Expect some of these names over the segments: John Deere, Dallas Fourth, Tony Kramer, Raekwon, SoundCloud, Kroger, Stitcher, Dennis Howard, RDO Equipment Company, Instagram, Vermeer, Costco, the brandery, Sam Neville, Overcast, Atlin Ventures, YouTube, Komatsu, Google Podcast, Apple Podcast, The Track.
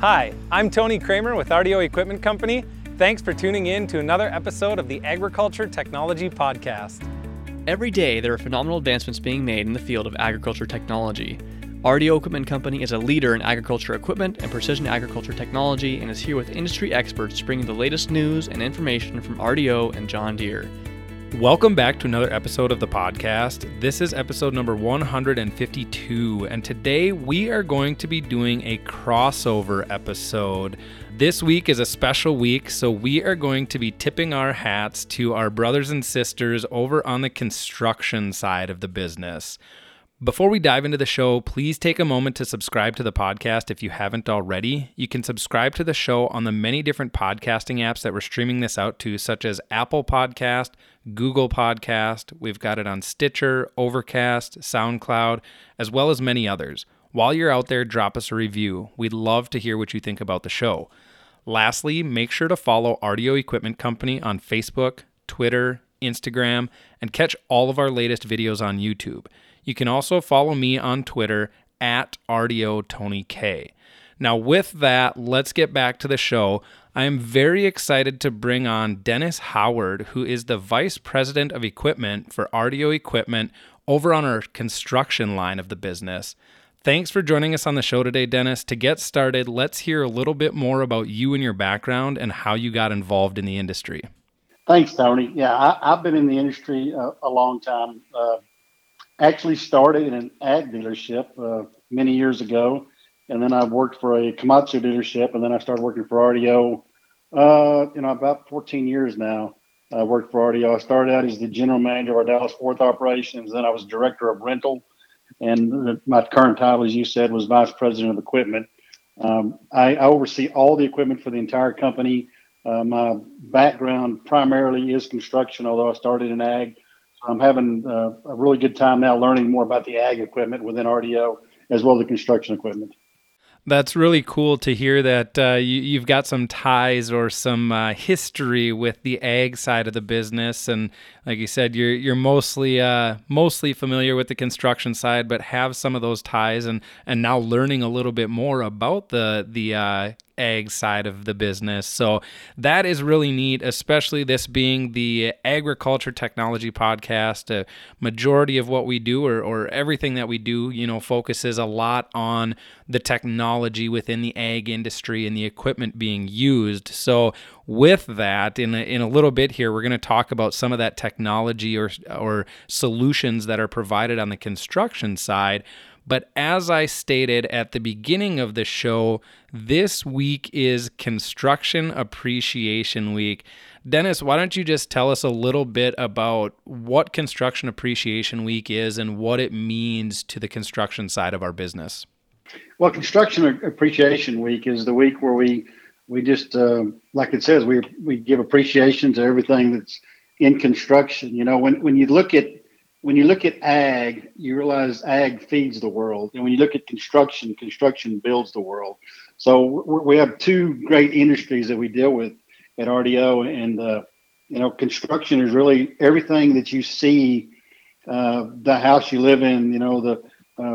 Hi, I'm Tony Kramer with RDO Equipment Company. Thanks for tuning in to another episode of the Agriculture Technology Podcast. Every day, there are phenomenal advancements being made in the field of agriculture technology. RDO Equipment Company is a leader in agriculture equipment and precision agriculture technology and is here with industry experts bringing the latest news and information from RDO and John Deere. Welcome back to another episode of the podcast. This is episode number 152, and today we are going to be doing a crossover episode. This week is a special week, so we are going to be tipping our hats to our brothers and sisters over on the construction side of the business. Before we dive into the show, please take a moment to subscribe to the podcast if you haven't already. You can subscribe to the show on the many different podcasting apps that we're streaming this out to, such as Apple Podcast, Google Podcast. We've got it on Stitcher, Overcast, SoundCloud, as well as many others. While you're out there, drop us a review. We'd love to hear what you think about the show. Lastly, make sure to follow RDO Equipment Company on Facebook, Twitter, Instagram, and catch all of our latest videos on YouTube. You can also follow me on Twitter at RDO Tony K. Now with that, let's get back to the show. I am very excited to bring on Dennis Howard, who is the Vice President of Equipment for RDO Equipment over on our construction line of the business. Thanks for joining us on the show today, Dennis. To get started, let's hear a little bit more about you and your background and how you got involved in the industry. Thanks, Tony. Yeah, I've been in the industry a long time. Actually started in an ag dealership many years ago, and then I worked for a Komatsu dealership, and then I started working for RDO, about 14 years now. I worked for RDO. I started out as the general manager of our Dallas Fourth operations, then I was director of rental, and my current title, as you said, was vice president of equipment. I oversee all the equipment for the entire company. My background primarily is construction, although I started in ag. I'm having a really good time now learning more about the ag equipment within RDO as well as the construction equipment. That's really cool to hear that you've got some ties or some history with the ag side of the business. And like you said, you're mostly familiar with the construction side, but have some of those ties and now learning a little bit more about the ag side of the business. So that is really neat, especially this being the Agriculture Technology Podcast. A majority of what we do or everything that we do, focuses a lot on the technology within the ag industry and the equipment being used. So with that, in a little bit here, we're going to talk about some of that technology or solutions that are provided on the construction side. But as I stated at the beginning of the show, this week is Construction Appreciation Week. Dennis, why don't you just tell us a little bit about what Construction Appreciation Week is and what it means to the construction side of our business? Well, Construction Appreciation Week is the week where we just, like it says, we give appreciation to everything that's in construction. When you look at ag, you realize ag feeds the world. And when you look at construction, construction builds the world. So we have two great industries that we deal with at RDO. And, construction is really everything that you see, the house you live in,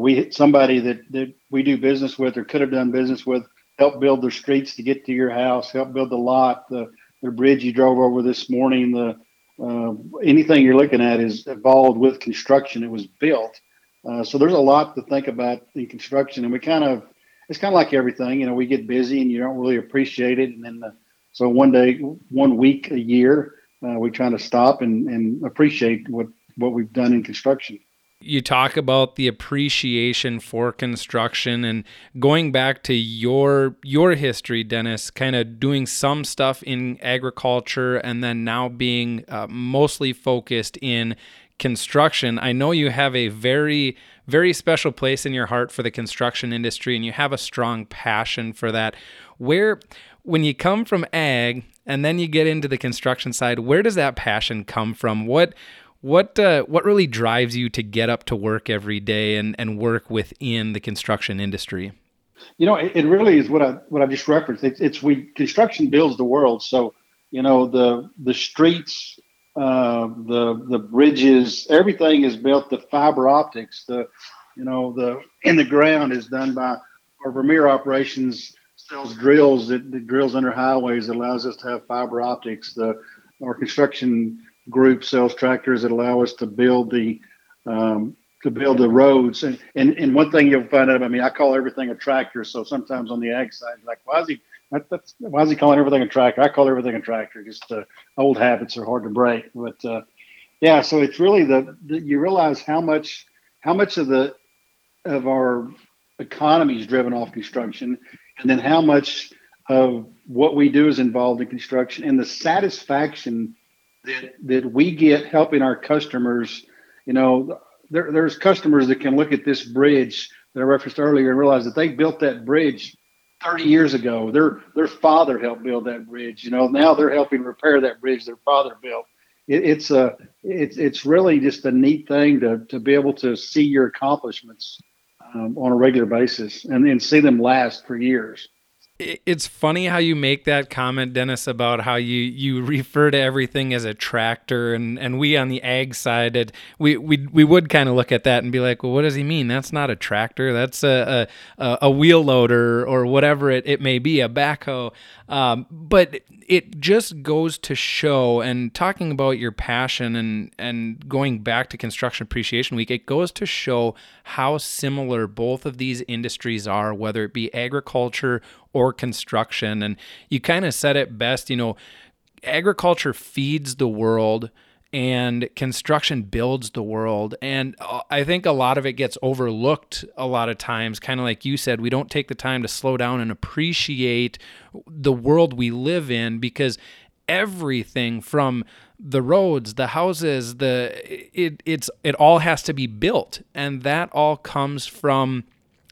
we hit somebody that we do business with or could have done business with, help build their streets to get to your house, help build the lot, the bridge you drove over this morning, anything you're looking at is involved with construction. It was built. So there's a lot to think about in construction, and it's kind of like everything, we get busy and you don't really appreciate it. And then, so one week a year, we try to stop and appreciate what we've done in construction. You talk about the appreciation for construction and going back to your history, Dennis, kind of doing some stuff in agriculture and then now being mostly focused in construction. I know you have a very, very special place in your heart for the construction industry and you have a strong passion for that. When you come from ag and then you get into the construction side, where does that passion come from? What really drives you to get up to work every day and work within the construction industry? It really is what I just referenced. Construction builds the world. So, the streets, the bridges, everything is built. The fiber optics, in the ground is done by our Vermeer operations. sells drills that drills under highways that allows us to have fiber optics. Our construction group sells tractors that allow us to build the roads. And one thing you'll find out, I mean, I call everything a tractor. So sometimes on the ag side, like, why is he calling everything a tractor? I call everything a tractor. Just old habits are hard to break. But yeah, so it's really you realize how much of our economy is driven off construction, and then how much of what we do is involved in construction, and the satisfaction that we get helping our customers. You know, there's customers that can look at this bridge that I referenced earlier and realize that they built that bridge 30 years ago. Their father helped build that bridge. You know, now they're helping repair that bridge their father built. It's really just a neat thing to be able to see your accomplishments on a regular basis and see them last for years. It's funny how you make that comment, Dennis, about how you refer to everything as a tractor, and we on the ag side, we would kind of look at that and be like, well, what does he mean? That's not a tractor. That's a wheel loader or whatever it may be, a backhoe. But it just goes to show, and talking about your passion and going back to Construction Appreciation Week, it goes to show how similar both of these industries are, whether it be agriculture or construction. And you kind of said it best, you know, agriculture feeds the world and construction builds the world. And I think a lot of it gets overlooked a lot of times, kind of like you said, we don't take the time to slow down and appreciate the world we live in, because everything from the roads, the houses, it all has to be built. And that all comes from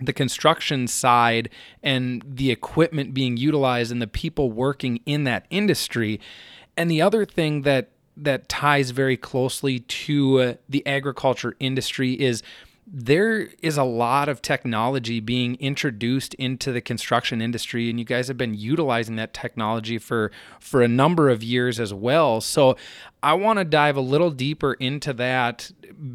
the construction side and the equipment being utilized and the people working in that industry. And the other thing that ties very closely to the agriculture industry is there is a lot of technology being introduced into the construction industry, and you guys have been utilizing that technology for a number of years as well. So I want to dive a little deeper into that.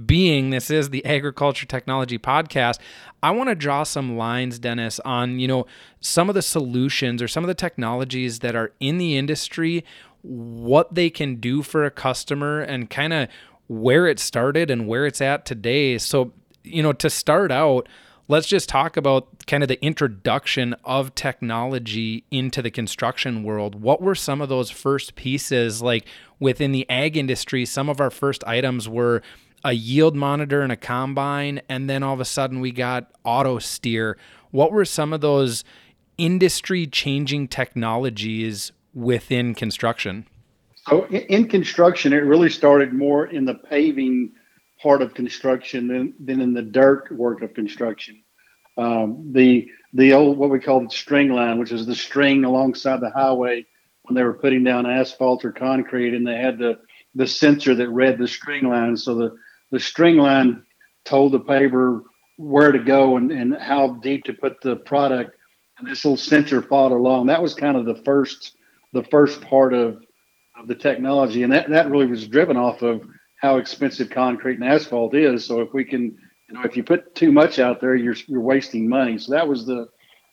Being this is the Agriculture Technology Podcast, I want to draw some lines, Dennis, on, you know, some of the solutions or some of the technologies that are in the industry, what they can do for a customer, and kind of where it started and where it's at today. So, you know, to start out, let's just talk about kind of the introduction of technology into the construction world. What were some of those first pieces? Like within the ag industry, some of our first items were a yield monitor and a combine, and then all of a sudden we got auto steer. What were some of those industry-changing technologies within construction? So in construction, it really started more in the paving part of construction than in the dirt work of construction. The old, what we call the string line, which is the string alongside the highway when they were putting down asphalt or concrete, and they had the sensor that read the string line. So the string line told the paver where to go and how deep to put the product. And this little sensor followed along. That was kind of the first part of the technology. And that really was driven off of how expensive concrete and asphalt is. So if we can, you know, if you put too much out there, you're wasting money. So that was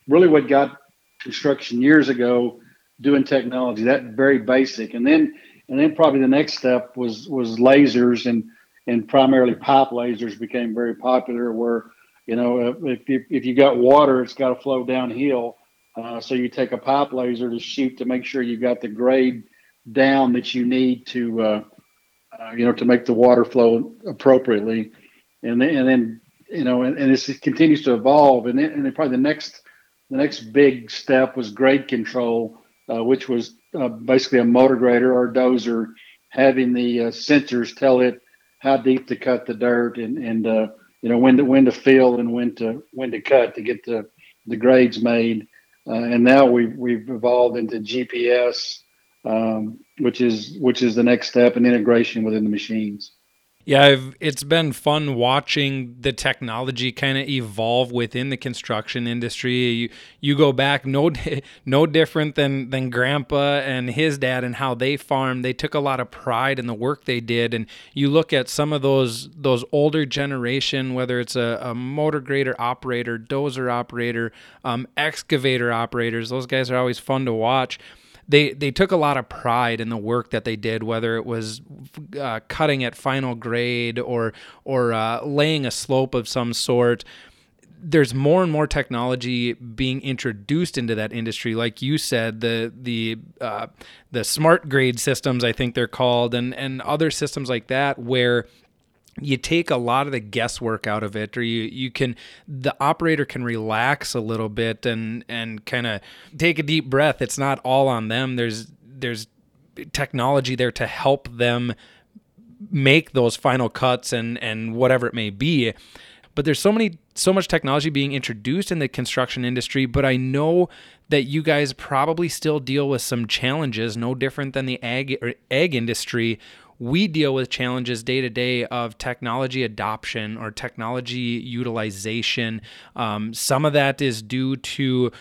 really what got construction years ago doing technology, that very basic. And then probably the next step was lasers, and primarily pipe lasers became very popular, where, you know, if you got water, it's got to flow downhill. So you take a pipe laser to shoot to make sure you got the grade down that you need to, you know, to make the water flow appropriately. And then, you know, and this continues to evolve. And then probably the next big step was grade control, which was basically a motor grader or a dozer having the sensors tell it how deep to cut the dirt and you know, when to fill and when to cut to get the grades made. And now we've evolved into GPS, which is the next step in integration within the machines. Yeah, it's been fun watching the technology kind of evolve within the construction industry. You go back no different than Grandpa and his dad and how they farmed. They took a lot of pride in the work they did. And you look at some of those older generation, whether it's a motor grader operator, dozer operator, excavator operators. Those guys are always fun to watch. They took a lot of pride in the work that they did, whether it was cutting at final grade or laying a slope of some sort. There's more and more technology being introduced into that industry. Like you said, the smart grade systems, I think they're called, and other systems like that where you take a lot of the guesswork out of it, or the operator can relax a little bit and kind of take a deep breath. It's not all on them. There's technology there to help them make those final cuts and whatever it may be. But there's so much technology being introduced in the construction industry, but I know that you guys probably still deal with some challenges, no different than the ag industry. We deal with challenges day to day of technology adoption or technology utilization. Some of that is due to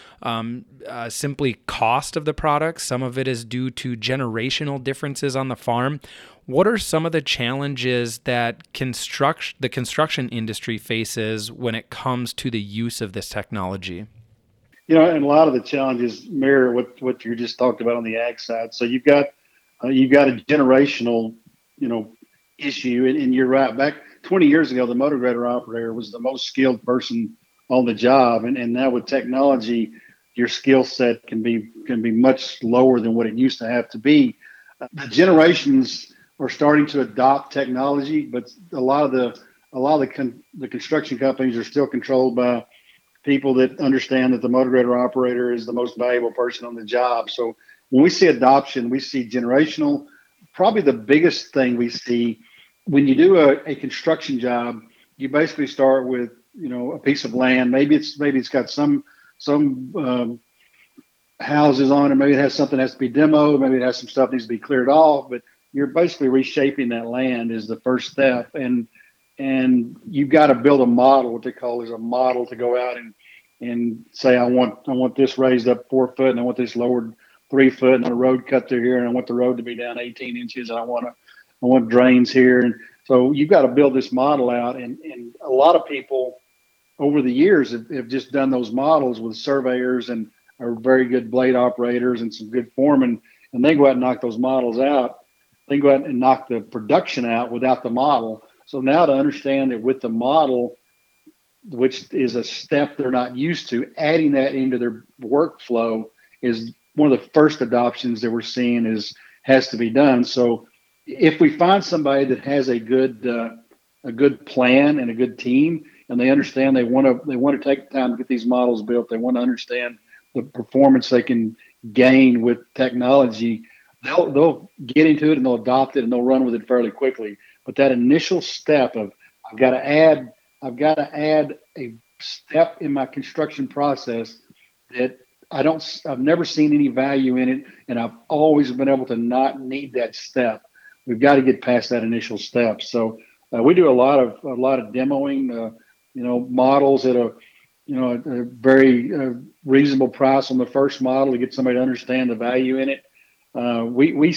simply cost of the product. Some of it is due to generational differences on the farm. What are some of the challenges that the construction industry faces when it comes to the use of this technology? You know, and a lot of the challenges mirror what you just talked about on the ag side. So you've got a generational, you know, issue, and you're right. Back 20 years ago, the motor grader operator was the most skilled person on the job, and now with technology, your skill set can be much lower than what it used to have to be. The generations are starting to adopt technology, but a lot of the construction companies are still controlled by people that understand that the motor grader operator is the most valuable person on the job. So when we see adoption, we see generational. Probably the biggest thing we see when you do a construction job, you basically start with, you know, a piece of land. Maybe it's got some houses on it. Maybe it has something that has to be demoed. Maybe it has some stuff that needs to be cleared off. But you're basically reshaping that land is the first step. And you've got to build a model, what they call is a model, to go out and say, I want this raised up 4 foot, and I want this lowered 3 foot, and a road cut through here, and I want the road to be down 18 inches, and I want drains here. And so you've got to build this model out. And a lot of people over the years have just done those models with surveyors and are very good blade operators and some good foremen, and they go out and knock those models out. They go out and knock the production out without the model. So now to understand that with the model, which is a step they're not used to, adding that into their workflow is one of the first adoptions that we're seeing has to be done. So if we find somebody that has a good plan and a good team, and they understand they want to take the time to get these models built, they want to understand the performance they can gain with technology, they'll get into it and they'll adopt it and they'll run with it fairly quickly. But that initial step of I've got to add a step in my construction process that I've never seen any value in it, and I've always been able to not need that step. We've got to get past that initial step. So we do a lot of demoing, you know, models at a very reasonable price on the first model to get somebody to understand the value in it. We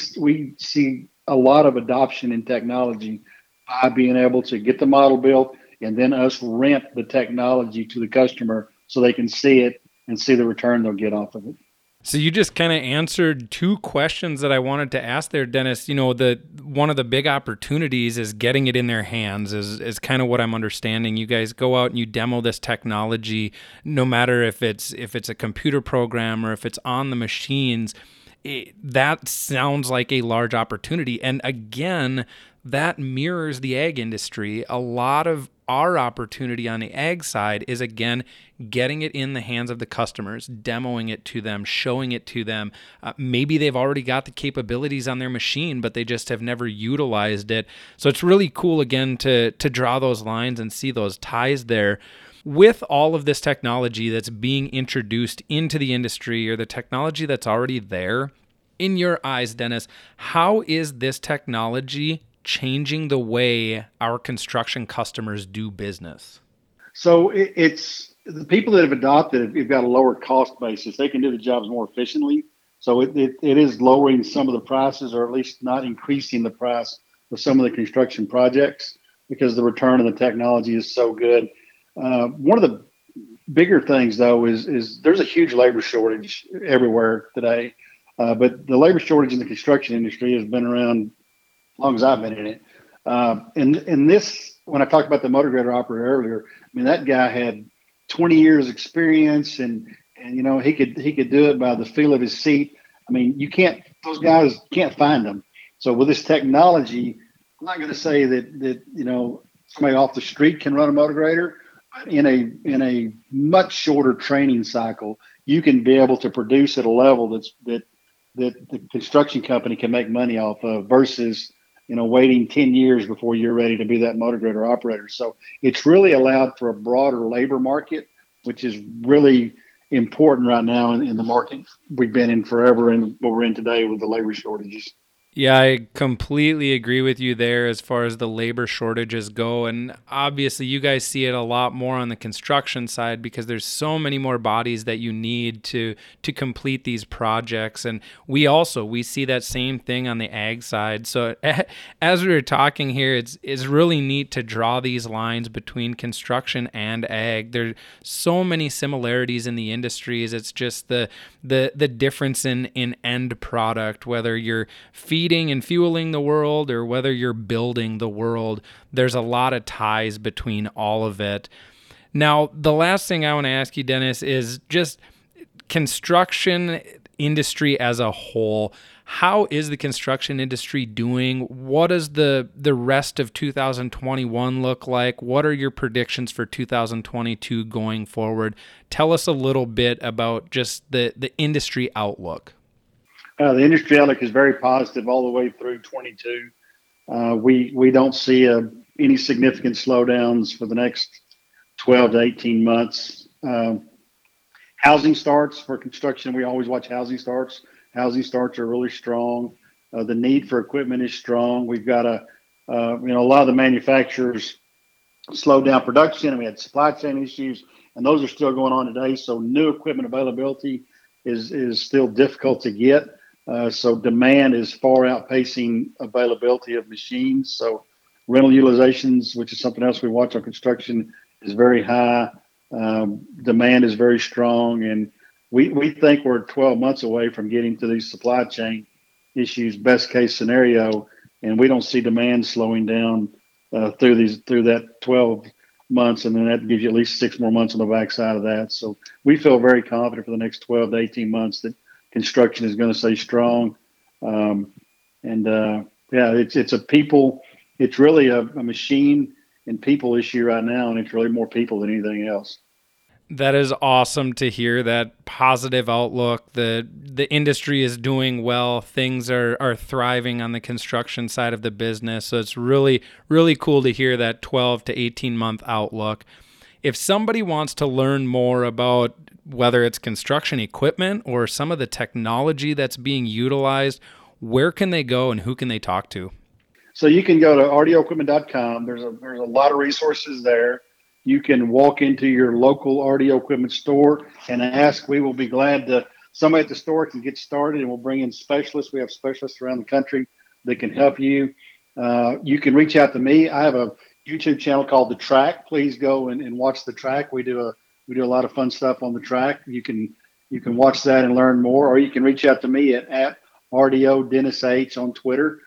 see a lot of adoption in technology by being able to get the model built and then us rent the technology to the customer so they can see it and see the return they'll get off of it. So you just kind of answered two questions that I wanted to ask there, Dennis. You know, one of the big opportunities is getting it in their hands is kind of what I'm understanding. You guys go out and you demo this technology, no matter if it's a computer program or if it's on the machines. That sounds like a large opportunity. And again, that mirrors the ag industry. A lot of our opportunity on the ag side is, again, getting it in the hands of the customers, demoing it to them, showing it to them. Maybe they've already got the capabilities on their machine, but they just have never utilized it. So it's really cool, again, to draw those lines and see those ties there. With all of this technology that's being introduced into the industry, or the technology that's already there, in your eyes, Dennis, how is this technology changing the way our construction customers do business? So it's the people that have adopted it, they've got a lower cost basis. They can do the jobs more efficiently. So it is lowering some of the prices, or at least not increasing the price of some of the construction projects, because the return on the technology is so good. One of the bigger things, though, is there's a huge labor shortage everywhere today. But the labor shortage in the construction industry has been around as long as I've been in it. And this, when I talked about the motor grader operator earlier, I mean, that guy had 20 years experience and you know, he could do it by the feel of his seat. I mean, those guys can't find them. So with this technology, I'm not going to say that, you know, somebody off the street can run a motor grader, but in a much shorter training cycle, you can be able to produce at a level that the construction company can make money off of, versus, you know, waiting 10 years before you're ready to be that motor grader operator. So it's really allowed for a broader labor market, which is really important right now in the market we've been in forever and what we're in today with the labor shortages. Yeah, I completely agree with you there as far as the labor shortages go. And obviously you guys see it a lot more on the construction side, because there's so many more bodies that you need to complete these projects. And we see that same thing on the ag side. So as we were talking here, it's really neat to draw these lines between construction and ag. There's so many similarities in the industries. It's just the difference in end product, whether you're feeding and fueling the world or whether you're building the world. There's a lot of ties between all of it. Now, the last thing I want to ask you, Dennis, is just construction industry as a whole. How is the construction industry doing? What does the rest of 2021 look like? What are your predictions for 2022 going forward? Tell us a little bit about just the industry outlook. The industry outlook is very positive all the way through 22. We don't see any significant slowdowns for the next 12 to 18 months. Housing starts for construction, we always watch housing starts. Housing starts are really strong. The need for equipment is strong. We've got a lot of the manufacturers slowed down production, and we had supply chain issues, and those are still going on today. So new equipment availability is still difficult to get. So demand is far outpacing availability of machines. So rental utilizations, which is something else we watch on construction, is very high. Demand is very strong. And we think we're 12 months away from getting to these supply chain issues, best case scenario. And we don't see demand slowing down through that 12 months. And then that gives you at least 6 more months on the backside of that. So we feel very confident for the next 12 to 18 months that construction is going to stay strong. It's really a machine and people issue right now. And it's really more people than anything else. That is awesome to hear, that positive outlook. The industry is doing well. Things are thriving on the construction side of the business. So it's really, really cool to hear that 12 to 18 month outlook. If somebody wants to learn more about whether it's construction equipment or some of the technology that's being utilized, where can they go and who can they talk to? So you can go to rdoequipment.com. There's a lot of resources there. You can walk into your local RDO Equipment store and ask. We will be glad to, somebody at the store can get started, and we'll bring in specialists. We have specialists around the country that can help you. You can reach out to me. I have a YouTube channel called The Track. Please go and watch The Track. We do a lot of fun stuff on The Track. You can watch that and learn more, or you can reach out to me at RDO Dennis H on Twitter.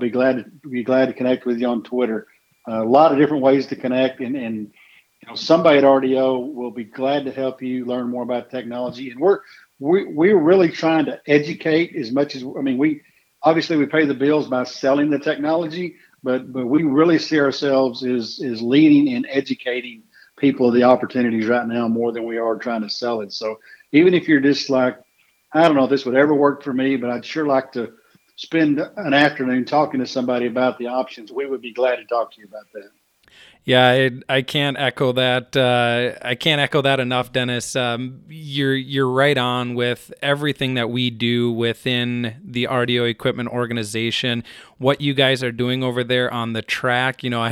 Be glad to connect with you on Twitter. A lot of different ways to connect, and you know, somebody at RDO will be glad to help you learn more about technology. And we're really trying to educate as much as, I mean, we pay the bills by selling the technology, but we really see ourselves as leading and educating people of the opportunities right now more than we are trying to sell it. So even if you're just like, I don't know if this would ever work for me, but I'd sure like to spend an afternoon talking to somebody about the options, we would be glad to talk to you about that. Yeah, I can't echo that. I can't echo that enough, Dennis. You're right on with everything that we do within the RDO Equipment organization. what you guys are doing over there on the track. You know,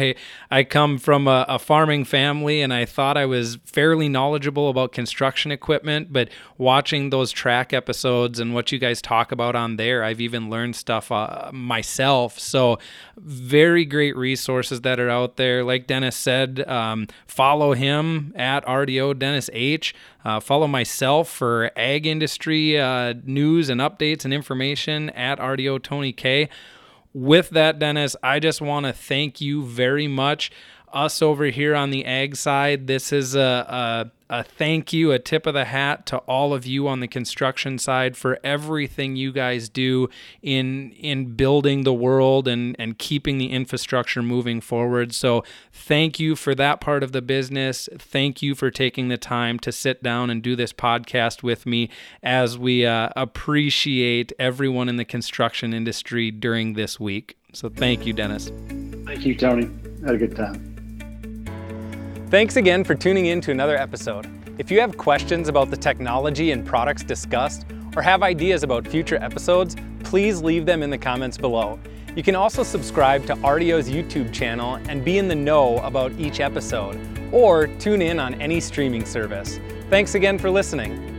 I come from a farming family, and I thought I was fairly knowledgeable about construction equipment, but watching those track episodes and what you guys talk about on there, I've even learned stuff myself. So very great resources that are out there. Like Dennis said, follow him at RDO Dennis H. Follow myself for ag industry news and updates and information at RDO Tony K. With that, Dennis, I just want to thank you very much. Us over here on the ag side, this is a thank you, a tip of the hat to all of you on the construction side for everything you guys do in building the world and keeping the infrastructure moving forward. So thank you for that part of the business. Thank you for taking the time to sit down and do this podcast with me as we appreciate everyone in the construction industry during this week. So thank you, Dennis. Thank you, Tony. Had a good time. Thanks again for tuning in to another episode. If you have questions about the technology and products discussed, or have ideas about future episodes, please leave them in the comments below. You can also subscribe to RDO's YouTube channel and be in the know about each episode, or tune in on any streaming service. Thanks again for listening.